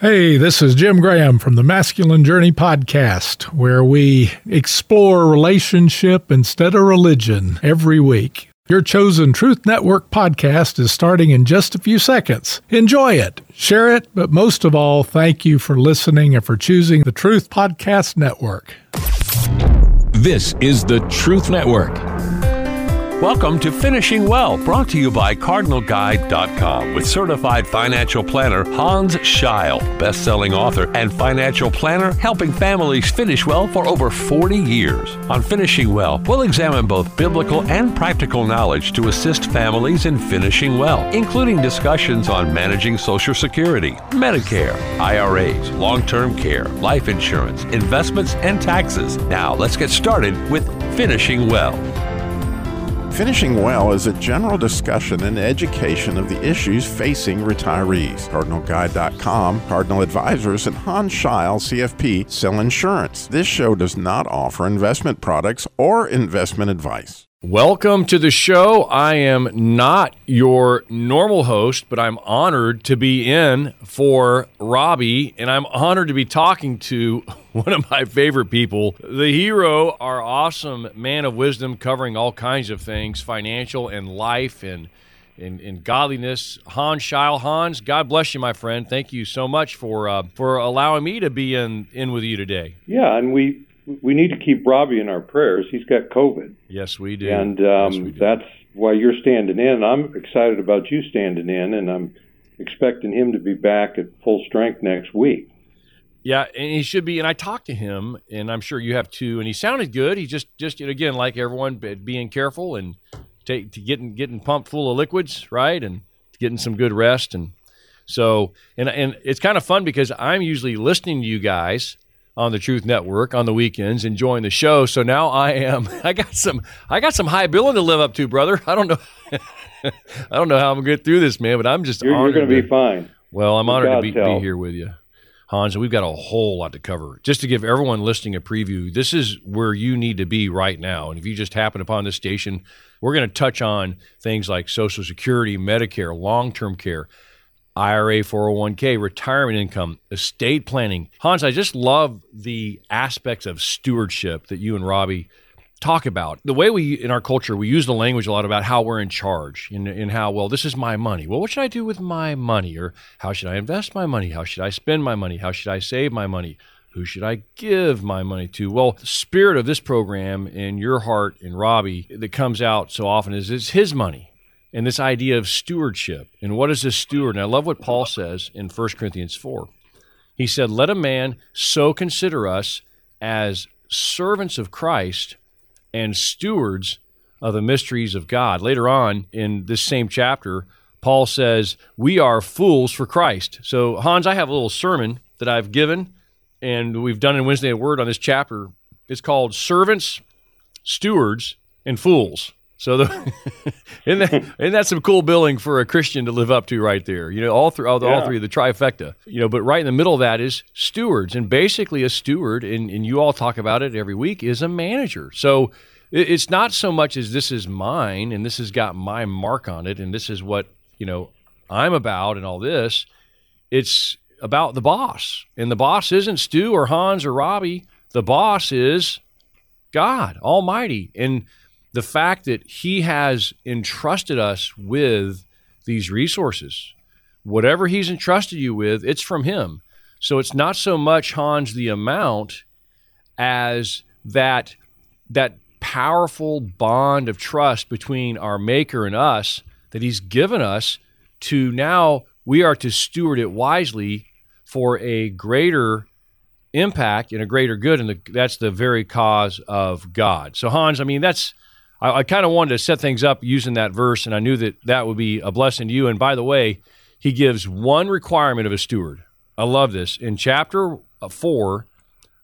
Hey, this is Jim Graham from the Masculine Journey Podcast, where we explore relationship instead of religion every week. Your chosen Truth Network podcast is starting in just a few seconds. Enjoy it, share it, but most of all, thank you for listening and for choosing the Truth Podcast Network. This is the Truth Network. Welcome to Finishing Well, brought to you by CardinalGuide.com with certified financial planner Hans Scheil, best-selling author and financial planner, helping families finish well for over 40 years. On Finishing Well, we'll examine both biblical and practical knowledge to assist families in finishing well, including discussions on managing Social Security, Medicare, IRAs, long-term care, life insurance, investments, and taxes. Now, let's get started with Finishing Well. Finishing Well is a general discussion and education of the issues facing retirees. CardinalGuide.com, Cardinal Advisors, and Hans Scheil, CFP, sell insurance. This show does not offer investment products or investment advice. Welcome to the show. I am not your normal host, but I'm honored to be in for Robbie, and I'm honored to be talking to one of my favorite people, the hero, our awesome man of wisdom, covering all kinds of things, financial and life and in godliness, Hans Scheil. Hans, God bless you, my friend. Thank you so much for allowing me to be in with you today. Yeah, and we need to keep Robbie in our prayers. He's got COVID. Yes, we do. And that's why you're standing in. I'm excited about you standing in, and I'm expecting him to be back at full strength next week. Yeah, and he should be. And I talked to him, and I'm sure you have too, and he sounded good. He just again, like everyone, being careful and getting pumped full of liquids, right, and getting some good rest. And so and it's kind of fun because I'm usually listening to you guys on the Truth Network on the weekends, enjoying the show. So now I got some high billing to live up to, brother. I don't know how I'm going to get through this, man, but I'm just honored. You're going to be fine. Well, I'm honored to be here with you, Hans. We've got a whole lot to cover. Just to give everyone listening a preview, this is where you need to be right now. And if you just happen upon this station, we're going to touch on things like Social Security, Medicare, long-term care, IRA, 401k, retirement income, estate planning. Hans, I just love the aspects of stewardship that you and Robbie talk about. The way we, in our culture, we use the language a lot about how we're in charge and how, well, this is my money. Well, what should I do with my money? Or how should I invest my money? How should I spend my money? How should I save my money? Who should I give my money to? Well, the spirit of this program and your heart and Robbie that comes out so often is it's his money. And this idea of stewardship. And what is a steward? And I love what Paul says in 1 Corinthians 4. He said, let a man so consider us as servants of Christ and stewards of the mysteries of God. Later on in this same chapter, Paul says, we are fools for Christ. So, Hans, I have a little sermon that I've given, and we've done in Wednesday at Word on this chapter. It's called Servants, Stewards, and Fools. So isn't that some cool billing for a Christian to live up to right there? You know, all three of the trifecta. You know, but right in the middle of that is stewards. And basically a steward, and you all talk about it every week, is a manager. So it's not so much as this is mine and this has got my mark on it and this is what, you know, I'm about and all this. It's about the boss. And the boss isn't Stu or Hans or Robbie. The boss is God Almighty. And the fact that he has entrusted us with these resources, whatever he's entrusted you with, it's from him. So it's not so much, Hans, the amount as that powerful bond of trust between our maker and us that he's given us to now we are to steward it wisely for a greater impact and a greater good. And that's the very cause of God. So Hans, I mean, I kind of wanted to set things up using that verse, and I knew that would be a blessing to you. And by the way, he gives one requirement of a steward. I love this. In chapter 4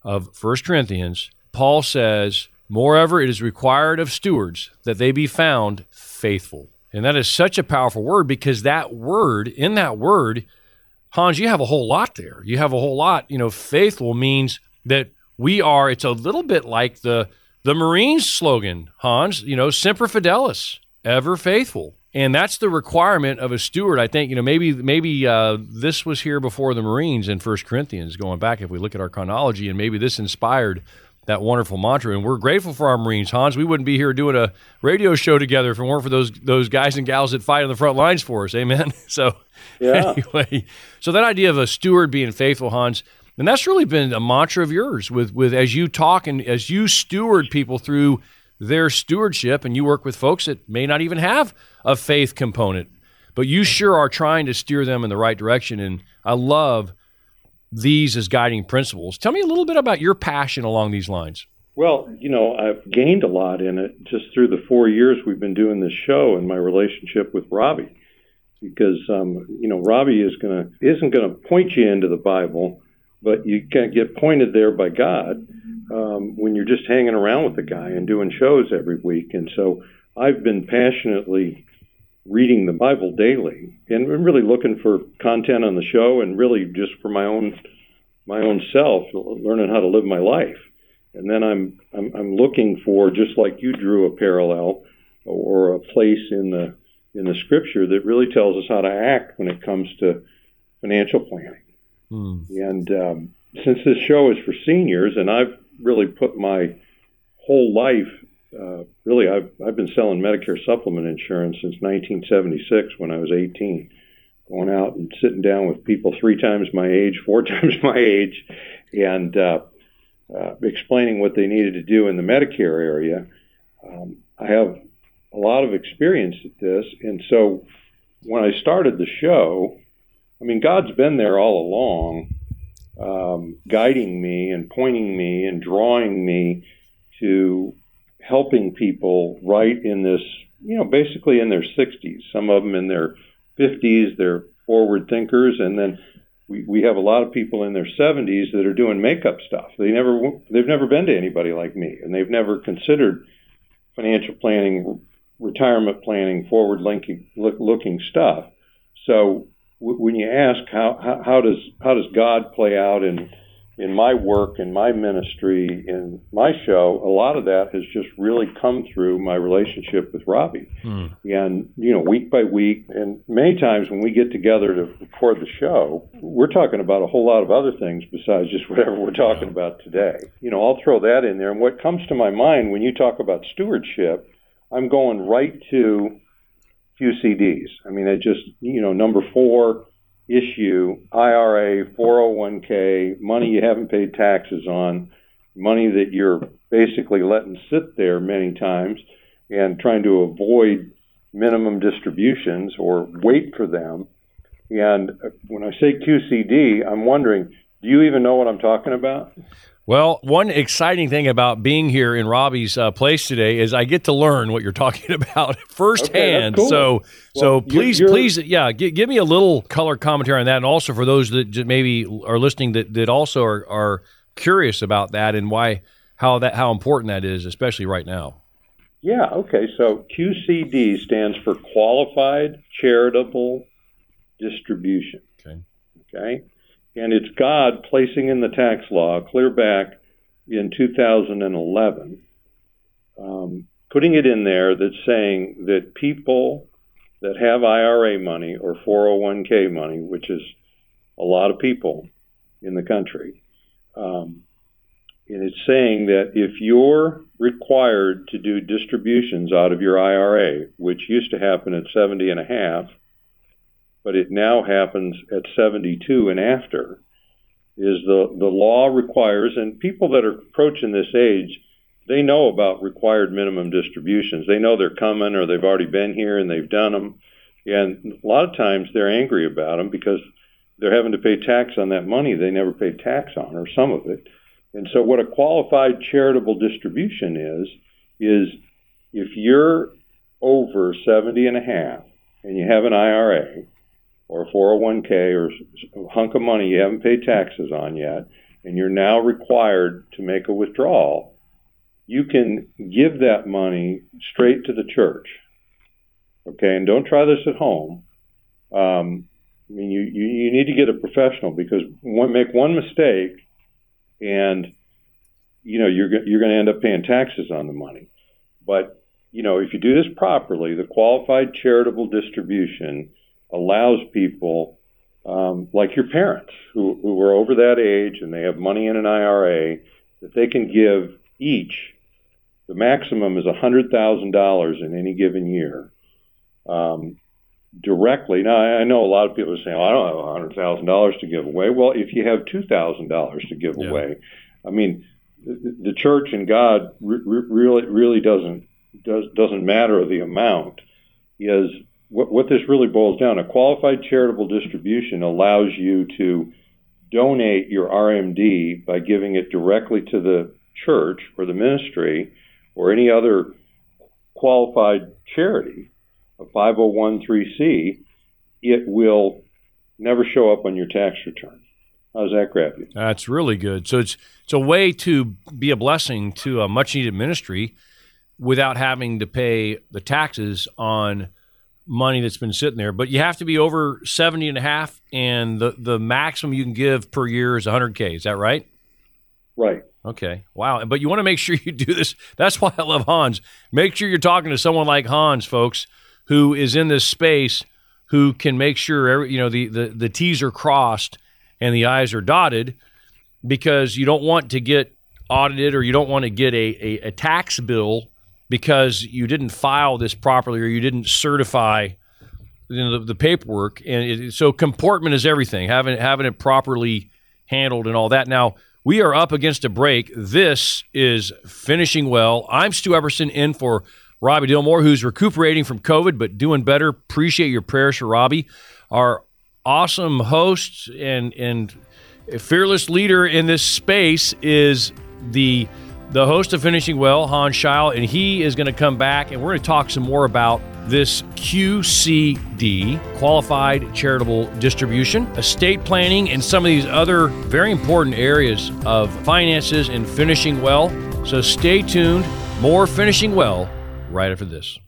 of 1 Corinthians, Paul says, moreover, it is required of stewards that they be found faithful. And that is such a powerful word because in that word, Hans, you have a whole lot there. You have a whole lot. You know, faithful means that it's a little bit like the Marines slogan, Hans, you know, semper fidelis, ever faithful. And that's the requirement of a steward. I think, you know, maybe this was here before the Marines in 1 Corinthians, going back, if we look at our chronology, and maybe this inspired that wonderful mantra. And we're grateful for our Marines, Hans. We wouldn't be here doing a radio show together if it weren't for those guys and gals that fight on the front lines for us. Amen. So yeah. Anyway, so that idea of a steward being faithful, Hans, and that's really been a mantra of yours with as you talk and as you steward people through their stewardship, and you work with folks that may not even have a faith component, but you sure are trying to steer them in the right direction. And I love these as guiding principles. Tell me a little bit about your passion along these lines. Well, you know, I've gained a lot in it just through the 4 years we've been doing this show and my relationship with Robbie, because, you know, Robbie isn't going to point you into the Bible, but you can get pointed there by God when you're just hanging around with the guy and doing shows every week. And so I've been passionately reading the Bible daily and really looking for content on the show, and really just for my own self, learning how to live my life. And then I'm looking for, just like you drew a parallel or a place in the scripture that really tells us how to act when it comes to financial planning. And since this show is for seniors, and I've really put my whole life, I've been selling Medicare supplement insurance since 1976 when I was 18, going out and sitting down with people 4 times my age, and explaining what they needed to do in the Medicare area. I have a lot of experience at this, and so when I started the show, I mean, God's been there all along, guiding me and pointing me and drawing me to helping people right in this, you know, basically in their 60s, some of them in their 50s, they're forward thinkers. And then we have a lot of people in their 70s that are doing makeup stuff. They've never been to anybody like me, and they've never considered financial planning, retirement planning, forward-looking stuff. So when you ask how does God play out in my work, in my ministry, in my show, a lot of that has just really come through my relationship with Robbie. And, you know, week by week, and many times when we get together to record the show, we're talking about a whole lot of other things besides just whatever we're talking about today. You know, I'll throw that in there. And what comes to my mind when you talk about stewardship, I'm going right to QCDs. I mean, it just, you know, number 4 issue, IRA, 401k, money you haven't paid taxes on, money that you're basically letting sit there many times and trying to avoid minimum distributions or wait for them. And when I say QCD, I'm wondering, do you even know what I'm talking about? Well, one exciting thing about being here in Robbie's place today is I get to learn what you're talking about firsthand. Okay, cool. So please, give me a little color commentary on that. And also for those that maybe are listening that also are curious about that and how important that is, especially right now. Yeah, okay. So QCD stands for Qualified Charitable Distribution. Okay. And it's God placing in the tax law, clear back in 2011, putting it in there that's saying that people that have IRA money or 401k money, which is a lot of people in the country, and it's saying that if you're required to do distributions out of your IRA, which used to happen at 70 and a half, but it now happens at 72 and after, is the law requires, and people that are approaching this age, they know about required minimum distributions. They know they're coming, or they've already been here and they've done them. And a lot of times they're angry about them because they're having to pay tax on that money they never paid tax on, or some of it. And so what a qualified charitable distribution is if you're over 70 and a half and you have an IRA, or 401k, or a hunk of money you haven't paid taxes on yet, and you're now required to make a withdrawal, you can give that money straight to the church. Okay, and don't try this at home. I mean, you need to get a professional, because make one mistake, and you know you're going to end up paying taxes on the money. But you know, if you do this properly, the qualified charitable distribution allows people like your parents who are over that age and they have money in an IRA, that they can give each, the maximum is $100,000 in any given year directly. Now, I know a lot of people are saying, well, I don't have $100,000 to give away. Well, if you have $2,000 to give away, I mean, the church and God really doesn't matter the amount. Is what this really boils down. A qualified charitable distribution allows you to donate your RMD by giving it directly to the church or the ministry or any other qualified charity, a 501(c)(3). It will never show up on your tax return. How's that grab you? That's really good. So it's a way to be a blessing to a much-needed ministry without having to pay the taxes on money that's been sitting there. But you have to be over 70 and a half, and the maximum you can give per year is 100K. Is that right? Right. Okay. Wow. But you want to make sure you do this. That's why I love Hans. Make sure you're talking to someone like Hans, folks, who is in this space, who can make sure the T's are crossed and the I's are dotted, because you don't want to get audited or you don't want to get a tax bill because you didn't file this properly or you didn't certify the paperwork. And so comportment is everything, having it properly handled and all that. Now, we are up against a break. This is Finishing Well. I'm Stu Epperson in for Robbie Dilmore, who's recuperating from COVID but doing better. Appreciate your prayers for Robbie. Our awesome host and fearless leader in this space is the host of Finishing Well, Hans Scheil, and he is going to come back, and we're going to talk some more about this QCD, Qualified Charitable Distribution, estate planning, and some of these other very important areas of finances and Finishing Well. So stay tuned. More Finishing Well right after this.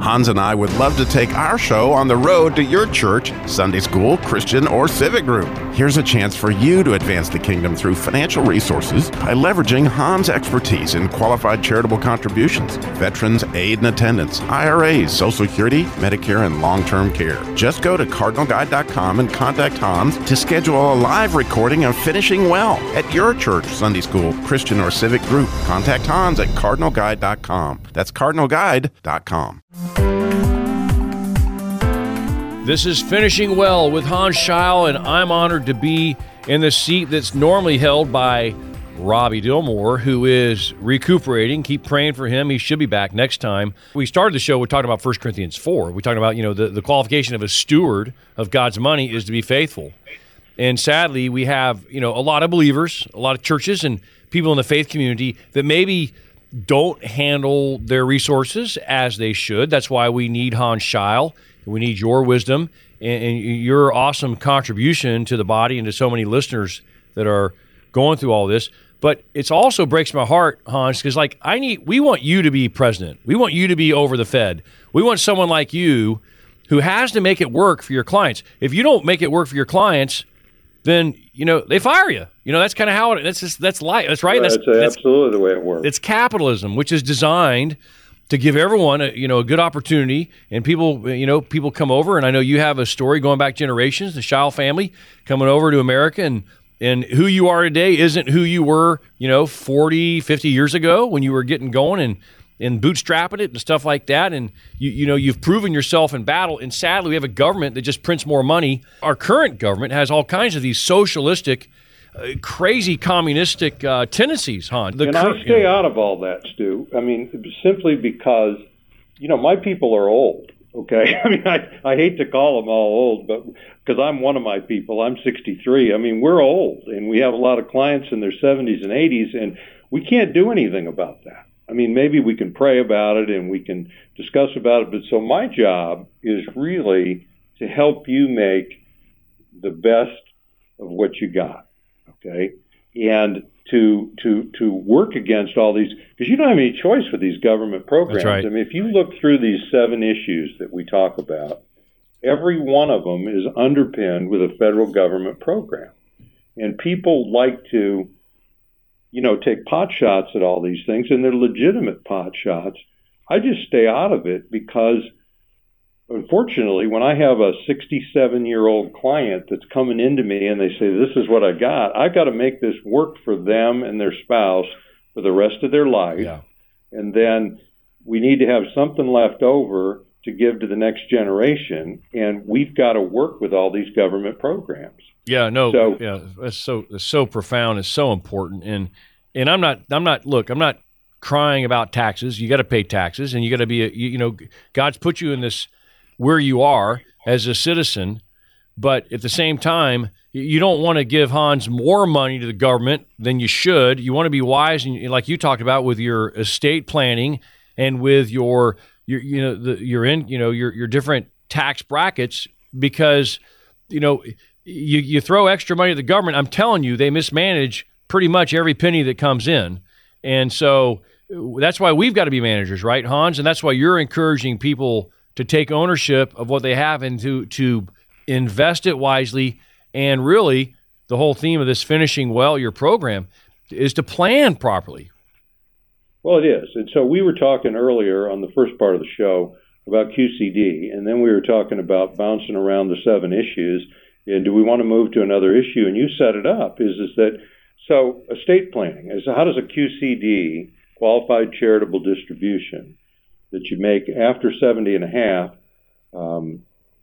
Hans and I would love to take our show on the road to your church, Sunday school, Christian, or civic group. Here's a chance for you to advance the kingdom through financial resources by leveraging Hans' expertise in qualified charitable contributions, veterans, aid and attendance, IRAs, Social Security, Medicare, and long-term care. Just go to CardinalGuide.com and contact Hans to schedule a live recording of Finishing Well at your church, Sunday school, Christian, or civic group. Contact Hans at CardinalGuide.com. That's CardinalGuide.com. This is Finishing Well with Hans Scheil, and I'm honored to be in the seat that's normally held by Robbie Dilmore, who is recuperating. Keep praying for him. He should be back next time. We started the show, we're talking about 1 Corinthians 4. We're talking about, the qualification of a steward of God's money is to be faithful. And sadly, we have, a lot of believers, a lot of churches and people in the faith community that maybe don't handle their resources as they should. That's why we need Hans Scheil. We need your wisdom and your awesome contribution to the body and to so many listeners that are going through all this. But it also breaks my heart, Hans, because we want you to be president. We want you to be over the Fed. We want someone like you who has to make it work for your clients. If you don't make it work for your clients, then they fire you. That's kind of how it. That's life. That's right. That's absolutely the way it works. It's capitalism, which is designed to give everyone a good opportunity, and people come over. And I know you have a story going back generations, the Scheil family coming over to America, and who you are today isn't who you were 40, 50 years ago when you were getting going and bootstrapping it and stuff like that. And you've proven yourself in battle. And sadly, we have a government that just prints more money. Our current government has all kinds of these socialistic, crazy communistic tendencies, Hans. I stay out of all that, Stu. I mean, simply because, my people are old, okay? I mean, I hate to call them all old, but because I'm one of my people. I'm 63. I mean, we're old, and we have a lot of clients in their 70s and 80s, and we can't do anything about that. I mean, maybe we can pray about it and we can discuss about it. But so my job is really to help you make the best of what you got, okay? And to work against all these, because you don't have any choice with these government programs. That's right. I mean, if you look through these 7 issues that we talk about, every one of them is underpinned with a federal government program. And people like to take pot shots at all these things, and they're legitimate pot shots, I just stay out of it because, unfortunately, when I have a 67-year-old client that's coming into me and they say, this is what I've got to make this work for them and their spouse for the rest of their life. Yeah. And then we need to have something left over to give to the next generation. And we've got to work with all these government programs. Yeah, no, so, yeah, that's so profound. It's so important. And I'm not crying about taxes. You got to pay taxes, and you got to be, God's put you in this where you are as a citizen. But at the same time, you don't want to give Hans more money to the government than you should. You want to be wise, and like you talked about with your estate planning and with your different tax brackets, because you throw extra money at the government. I'm telling you, they mismanage pretty much every penny that comes in, and so that's why we've got to be managers, right, Hans? And that's why you're encouraging people to take ownership of what they have and to invest it wisely. And really, the whole theme of this Finishing Well, your program, is to plan properly. Well, it is. And so we were talking earlier on the first part of the show about QCD, and then we were talking about bouncing around the 7 issues, and do we want to move to another issue? And you set it up, so estate planning, is how does a QCD, qualified charitable distribution, that you make after 70 and a half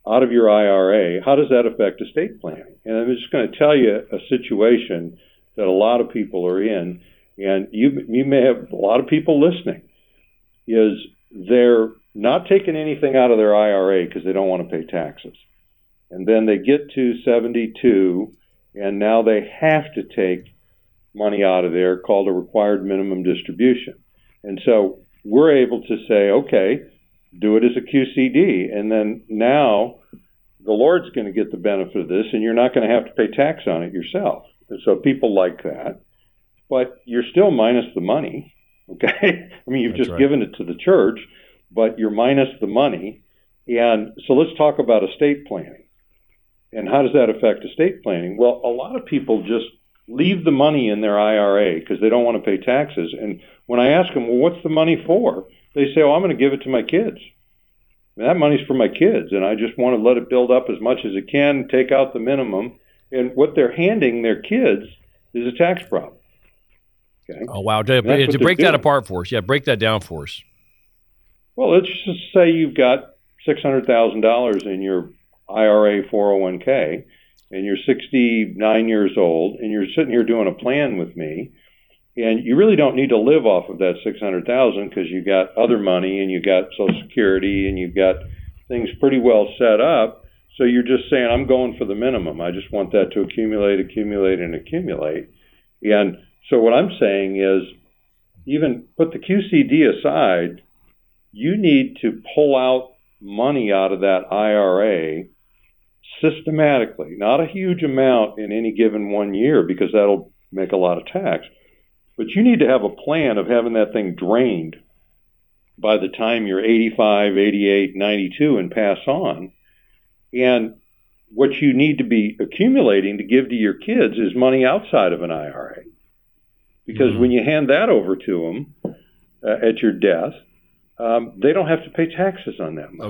out of your IRA, how does that affect estate planning? And I'm just going to tell you a situation that a lot of people are in, and you may have a lot of people listening, is they're not taking anything out of their IRA because they don't want to pay taxes. And then they get to 72, and now they have to take money out of there, called a required minimum distribution. And so we're able to say, okay, do it as a QCD. And then now the Lord's going to get the benefit of this, and you're not going to have to pay tax on it yourself. And so people like that. But you're still minus the money, okay? I mean, you've That's just right. given it to the church, but you're minus the money. And so let's talk about estate planning. And how does that affect estate planning? Well, a lot of people just leave the money in their IRA because they don't want to pay taxes. And when I ask them, well, what's the money for? They say, oh, I'm going to give it to my kids. And that money's for my kids, and I just want to let it build up as much as it can, take out the minimum. And what they're handing their kids is a tax problem. Okay? Oh, wow. To break that apart for us. Yeah, break that down for us. Well, let's just say you've got $600,000 in your IRA 401k, and you're 69 years old, and you're sitting here doing a plan with me, and you really don't need to live off of that $600,000 because you got other money, and you got Social Security, and you've got things pretty well set up. So you're just saying, I'm going for the minimum. I just want that to accumulate. And so what I'm saying is, even put the QCD aside, you need to pull out money out of that IRA systematically, not a huge amount in any given one year because that'll make a lot of tax, but you need to have a plan of having that thing drained by the time you're 85, 88, 92 and pass on. And what you need to be accumulating to give to your kids is money outside of an IRA, because when you hand that over to them at your death, they don't have to pay taxes on that money.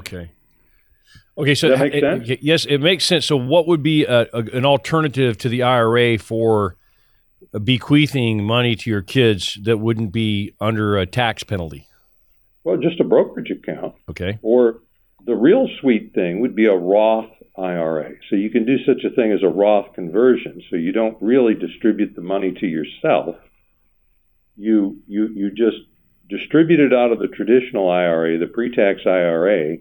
Okay, so does that make sense? Yes, it makes sense. So what would be an alternative to the IRA for bequeathing money to your kids that wouldn't be under a tax penalty? Well, just a brokerage account. Okay. Or the real sweet thing would be a Roth IRA. So you can do such a thing as a Roth conversion, so you don't really distribute the money to yourself. You just distribute it out of the traditional IRA, the pre-tax IRA,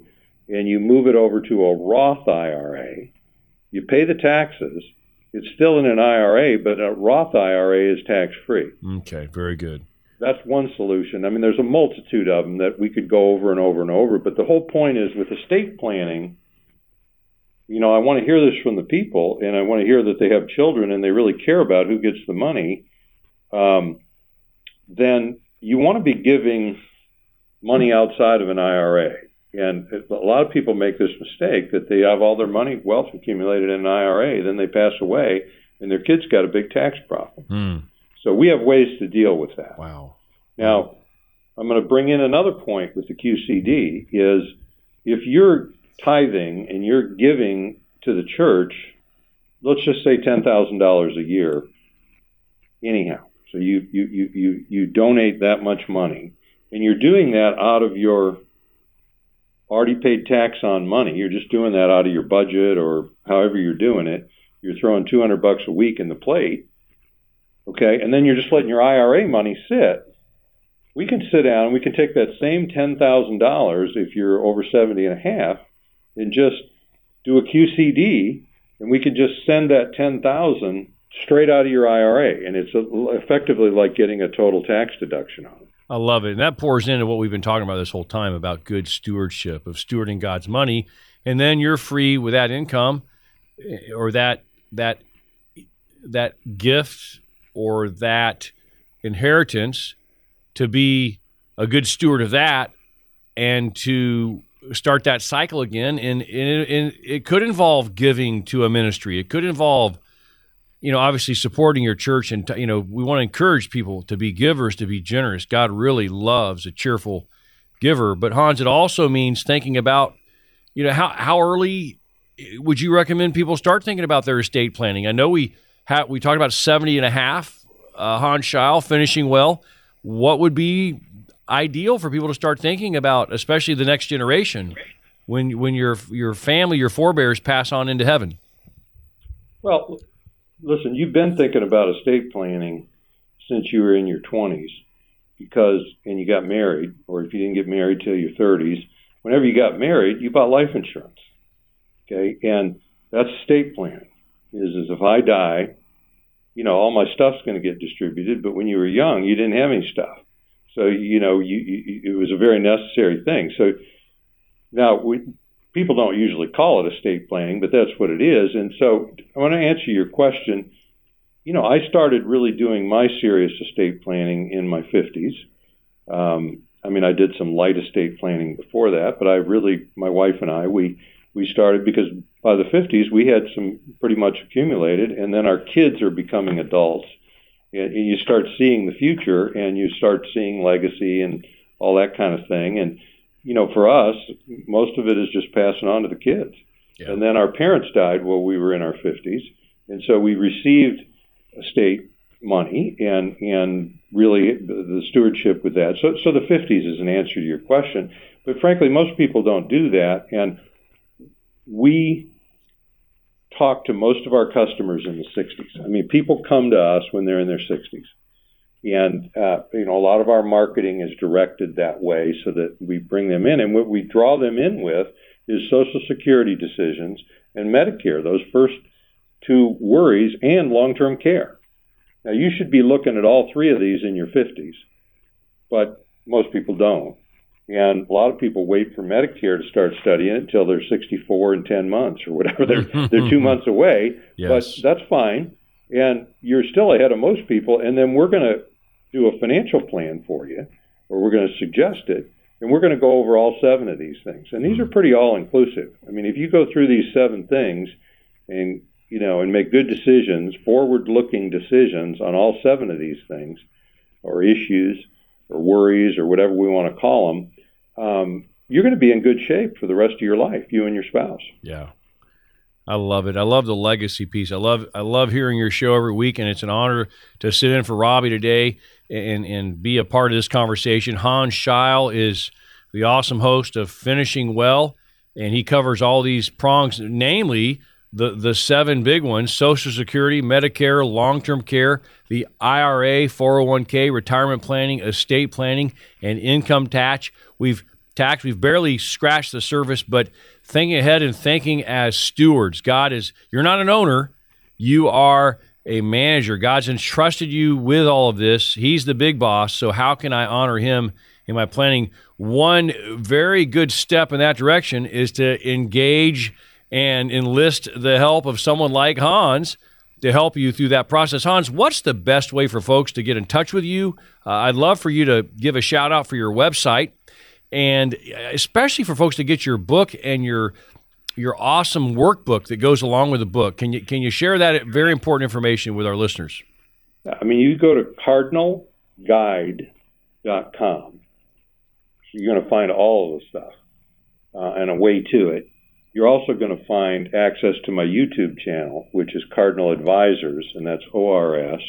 and you move it over to a Roth IRA. You pay the taxes. It's still in an IRA, but a Roth IRA is tax-free. Okay, very good. That's one solution. I mean, there's a multitude of them that we could go over and over and over, but the whole point is with estate planning, I want to hear this from the people, and I want to hear that they have children and they really care about who gets the money, then you want to be giving money outside of an IRA. And a lot of people make this mistake that they have all their money, wealth accumulated in an IRA, then they pass away, and their kids got a big tax problem. So we have ways to deal with that. Wow. Now, I'm going to bring in another point with the QCD is if you're tithing and you're giving to the church, let's just say $10,000 a year anyhow. So you donate that much money, and you're doing that out of your already paid tax on money. You're just doing that out of your budget or however you're doing it. You're throwing $200 a week in the plate, okay? And then you're just letting your IRA money sit. We can sit down and we can take that same $10,000 if you're over 70 and a half and just do a QCD, and we can just send that $10,000 straight out of your IRA, and it's effectively like getting a total tax deduction on it. I love it. And that pours into what we've been talking about this whole time about good stewardship, of stewarding God's money. And then you're free with that income or that gift or that inheritance to be a good steward of that and to start that cycle again. And it could involve giving to a ministry. It could involve, you know, obviously supporting your church, and, you know, we want to encourage people to be givers, to be generous. God really loves a cheerful giver. But Hans, it also means thinking about, you know, how early would you recommend people start thinking about their estate planning? I know we talked about 70 and a half, Hans Scheil, Finishing Well. What would be ideal for people to start thinking about, especially the next generation, when your family, your forebears pass on into heaven? Well, listen, you've been thinking about estate planning since you were in your 20s and you got married, or if you didn't get married till your 30s, whenever you got married, you bought life insurance, okay? And that's estate planning, is if I die, you know, all my stuff's going to get distributed, but when you were young, you didn't have any stuff. So, you know, it was a very necessary thing. So now people don't usually call it estate planning, but that's what it is. And so I want to answer your question. You know, I started really doing my serious estate planning in my 50s. I mean, I did some light estate planning before that, but my wife and I, we started because by the 50s, we had some pretty much accumulated, and then our kids are becoming adults. And you start seeing the future, and you start seeing legacy and all that kind of thing. And you know, for us, most of it is just passing on to the kids. Yeah. And then our parents died while we were in our 50s. And so we received estate money and really the stewardship with that. So the 50s is an answer to your question. But frankly, most people don't do that. And we talk to most of our customers in the 60s. I mean, people come to us when they're in their 60s. And, you know, a lot of our marketing is directed that way so that we bring them in. And what we draw them in with is Social Security decisions and Medicare, those first two worries, and long-term care. Now, you should be looking at all three of these in your 50s, but most people don't. And a lot of people wait for Medicare to start studying it until they're 64 and 10 months or whatever. They're 2 months away, yes. But that's fine. And you're still ahead of most people, and then we're going to do a financial plan for you, or we're going to suggest it, and we're going to go over all seven of these things. And these are pretty all-inclusive. I mean, if you go through these seven things and, you know, and make good decisions, forward-looking decisions on all seven of these things, or issues, or worries, or whatever we want to call them, you're going to be in good shape for the rest of your life, you and your spouse. Yeah. I love it. I love the legacy piece. I love hearing your show every week, and it's an honor to sit in for Robbie today and be a part of this conversation. Hans Scheil is the awesome host of Finishing Well, and he covers all these prongs, namely the seven big ones: Social Security, Medicare, long-term care, the IRA, 401k, retirement planning, estate planning, and income tax. We've barely scratched the surface, but thinking ahead and thinking as stewards. You're not an owner, you are a manager. God's entrusted you with all of this. He's the big boss, so how can I honor him in my planning? One very good step in that direction is to engage and enlist the help of someone like Hans to help you through that process. Hans, what's the best way for folks to get in touch with you? I'd love for you to give a shout out for your website, and especially for folks to get your book and your awesome workbook that goes along with the book. Can you share that very important information with our listeners? I mean, you go to CardinalGuide.com, You're going to find all of the stuff and a way to it. You're also going to find access to my YouTube channel, which is Cardinal Advisors, and that's ORS.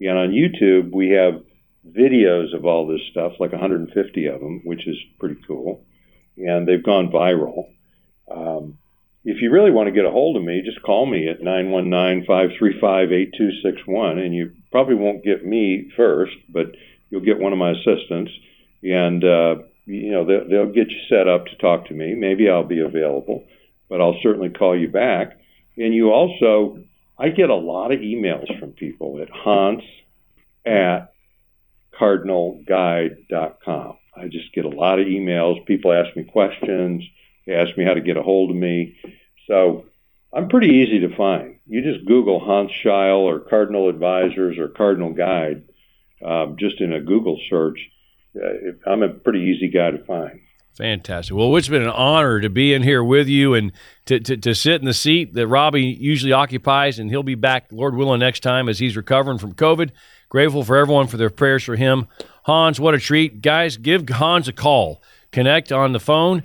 And on YouTube, we have videos of all this stuff, like 150 of them, which is pretty cool. And they've gone viral. If you really want to get a hold of me, just call me at 919-535-8261, and you probably won't get me first, but you'll get one of my assistants, and they'll get you set up to talk to me. Maybe I'll be available, but I'll certainly call you back. And you also, I get a lot of emails from people at hans@CardinalGuide.com. I just get a lot of emails. People ask me questions. They ask me how to get a hold of me. So I'm pretty easy to find. You just Google Hans Scheil or Cardinal Advisors or Cardinal Guide just in a Google search. I'm a pretty easy guy to find. Fantastic. Well, it's been an honor to be in here with you and to sit in the seat that Robbie usually occupies, and he'll be back, Lord willing, next time as he's recovering from COVID. Grateful for everyone for their prayers for him. Hans, what a treat. Guys, give Hans a call. Connect on the phone,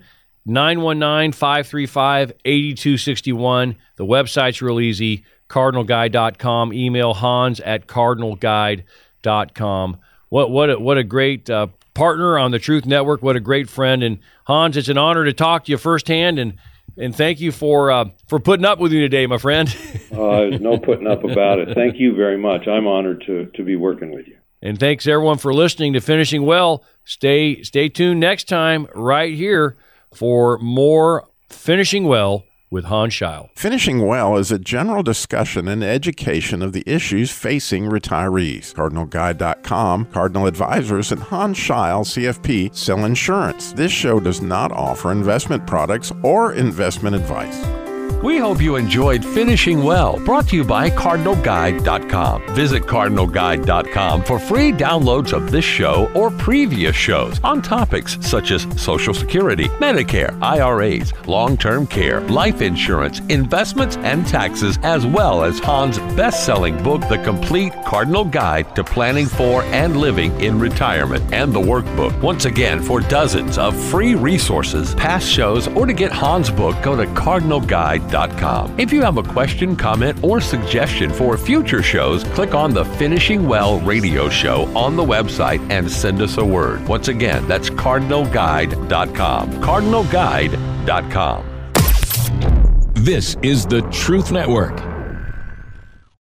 919-535-8261. The website's real easy, CardinalGuide.com. Email hans@CardinalGuide.com. What a great partner on the Truth Network. What a great friend. And Hans, it's an honor to talk to you firsthand, and thank you for putting up with you today, my friend. No putting up about it. Thank you very much. I'm honored to be working with you. And thanks, everyone, for listening to Finishing Well. Stay tuned next time right here for more Finishing Well with Hans Scheil. Finishing Well is a general discussion and education of the issues facing retirees. CardinalGuide.com, Cardinal Advisors, and Hans Scheil, CFP, sell insurance. This show does not offer investment products or investment advice. We hope you enjoyed Finishing Well, brought to you by CardinalGuide.com. Visit CardinalGuide.com for free downloads of this show or previous shows on topics such as Social Security, Medicare, IRAs, long-term care, life insurance, investments, and taxes, as well as Hans' best-selling book, The Complete Cardinal Guide to Planning for and Living in Retirement, and the workbook. Once again, for dozens of free resources, past shows, or to get Hans' book, go to CardinalGuide.com. If you have a question, comment, or suggestion for future shows, click on the Finishing Well radio show on the website and send us a word. Once again, that's CardinalGuide.com. CardinalGuide.com. This is the Truth Network.